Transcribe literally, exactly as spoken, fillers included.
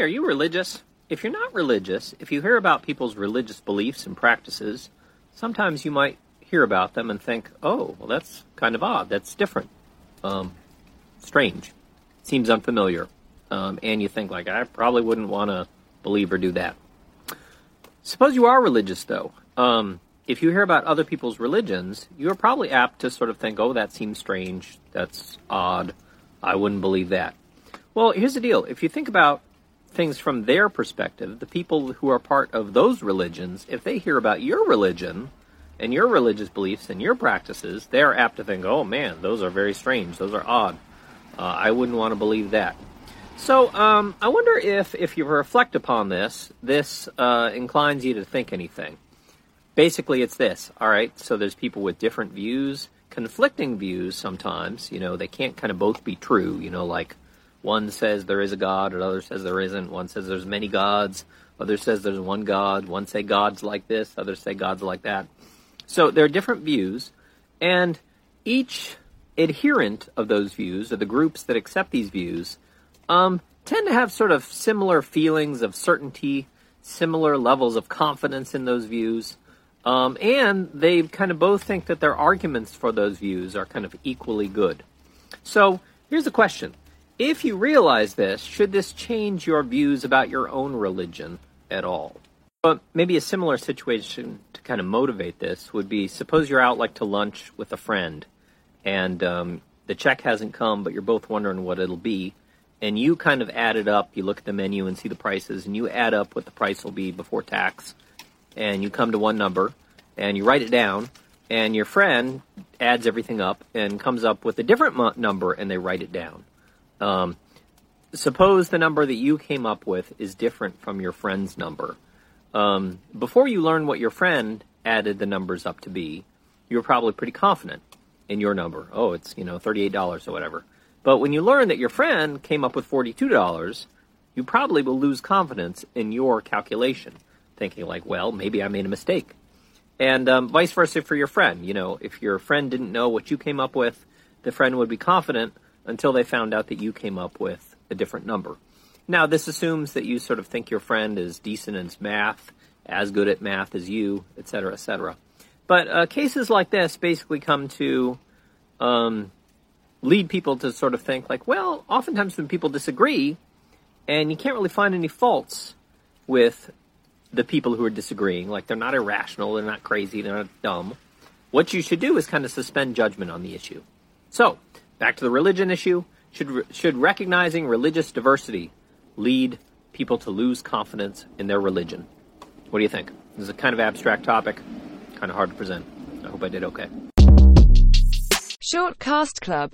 hey, are you religious? If you're not religious, if you hear about people's religious beliefs and practices, sometimes you might hear about them and think, oh, well, that's kind of odd. That's different. Um, strange. Seems unfamiliar. Um, and you think, like, I probably wouldn't want to believe or do that. Suppose you are religious, though. Um, if you hear about other people's religions, you're probably apt to sort of think, oh, that seems strange. That's odd. I wouldn't believe that. Well, here's the deal. If you think about things from their perspective, the people who are part of those religions, if they hear about your religion and your religious beliefs and your practices, they are apt to think, oh, man, those are very strange. Those are odd. Uh, I wouldn't want to believe that. So um, I wonder if, if you reflect upon this, this uh, inclines you to think anything. Basically, it's this, all right? So there's people with different views, conflicting views sometimes. You know, they can't kind of both be true. You know, like one says there is a God, another says there isn't. One says there's many gods. Other says there's one God. One say God's like this. Others say God's like that. So there are different views, and each adherent of those views, or the groups that accept these views, Um, tend to have sort of similar feelings of certainty, similar levels of confidence in those views, um, and they kind of both think that their arguments for those views are kind of equally good. So here's the question. If you realize this, should this change your views about your own religion at all? But maybe a similar situation to kind of motivate this would be, suppose you're out like to lunch with a friend, and um, the check hasn't come, but you're both wondering what it'll be. And you kind of add it up, you look at the menu and see the prices, and you add up what the price will be before tax, and you come to one number, and you write it down, and your friend adds everything up and comes up with a different number, and they write it down. Um, suppose the number that you came up with is different from your friend's number. Um, before you learn what your friend added the numbers up to be, you're probably pretty confident in your number. Oh, it's, you know, thirty-eight dollars or whatever. But when you learn that your friend came up with forty-two dollars, you probably will lose confidence in your calculation, thinking like, well, maybe I made a mistake. And um, vice versa for your friend. You know, if your friend didn't know what you came up with, the friend would be confident until they found out that you came up with a different number. Now, this assumes that you sort of think your friend is decent in math, as good at math as you, et cetera, et cetera. But uh, cases like this basically come to... Um, lead people to sort of think like, well, oftentimes when people disagree, and you can't really find any faults with the people who are disagreeing, like they're not irrational, they're not crazy, they're not dumb. What you should do is kind of suspend judgment on the issue. So, back to the religion issue, should should recognizing religious diversity lead people to lose confidence in their religion? What do you think? This is a kind of abstract topic, kind of hard to present. I hope I did okay. Shortcast Club.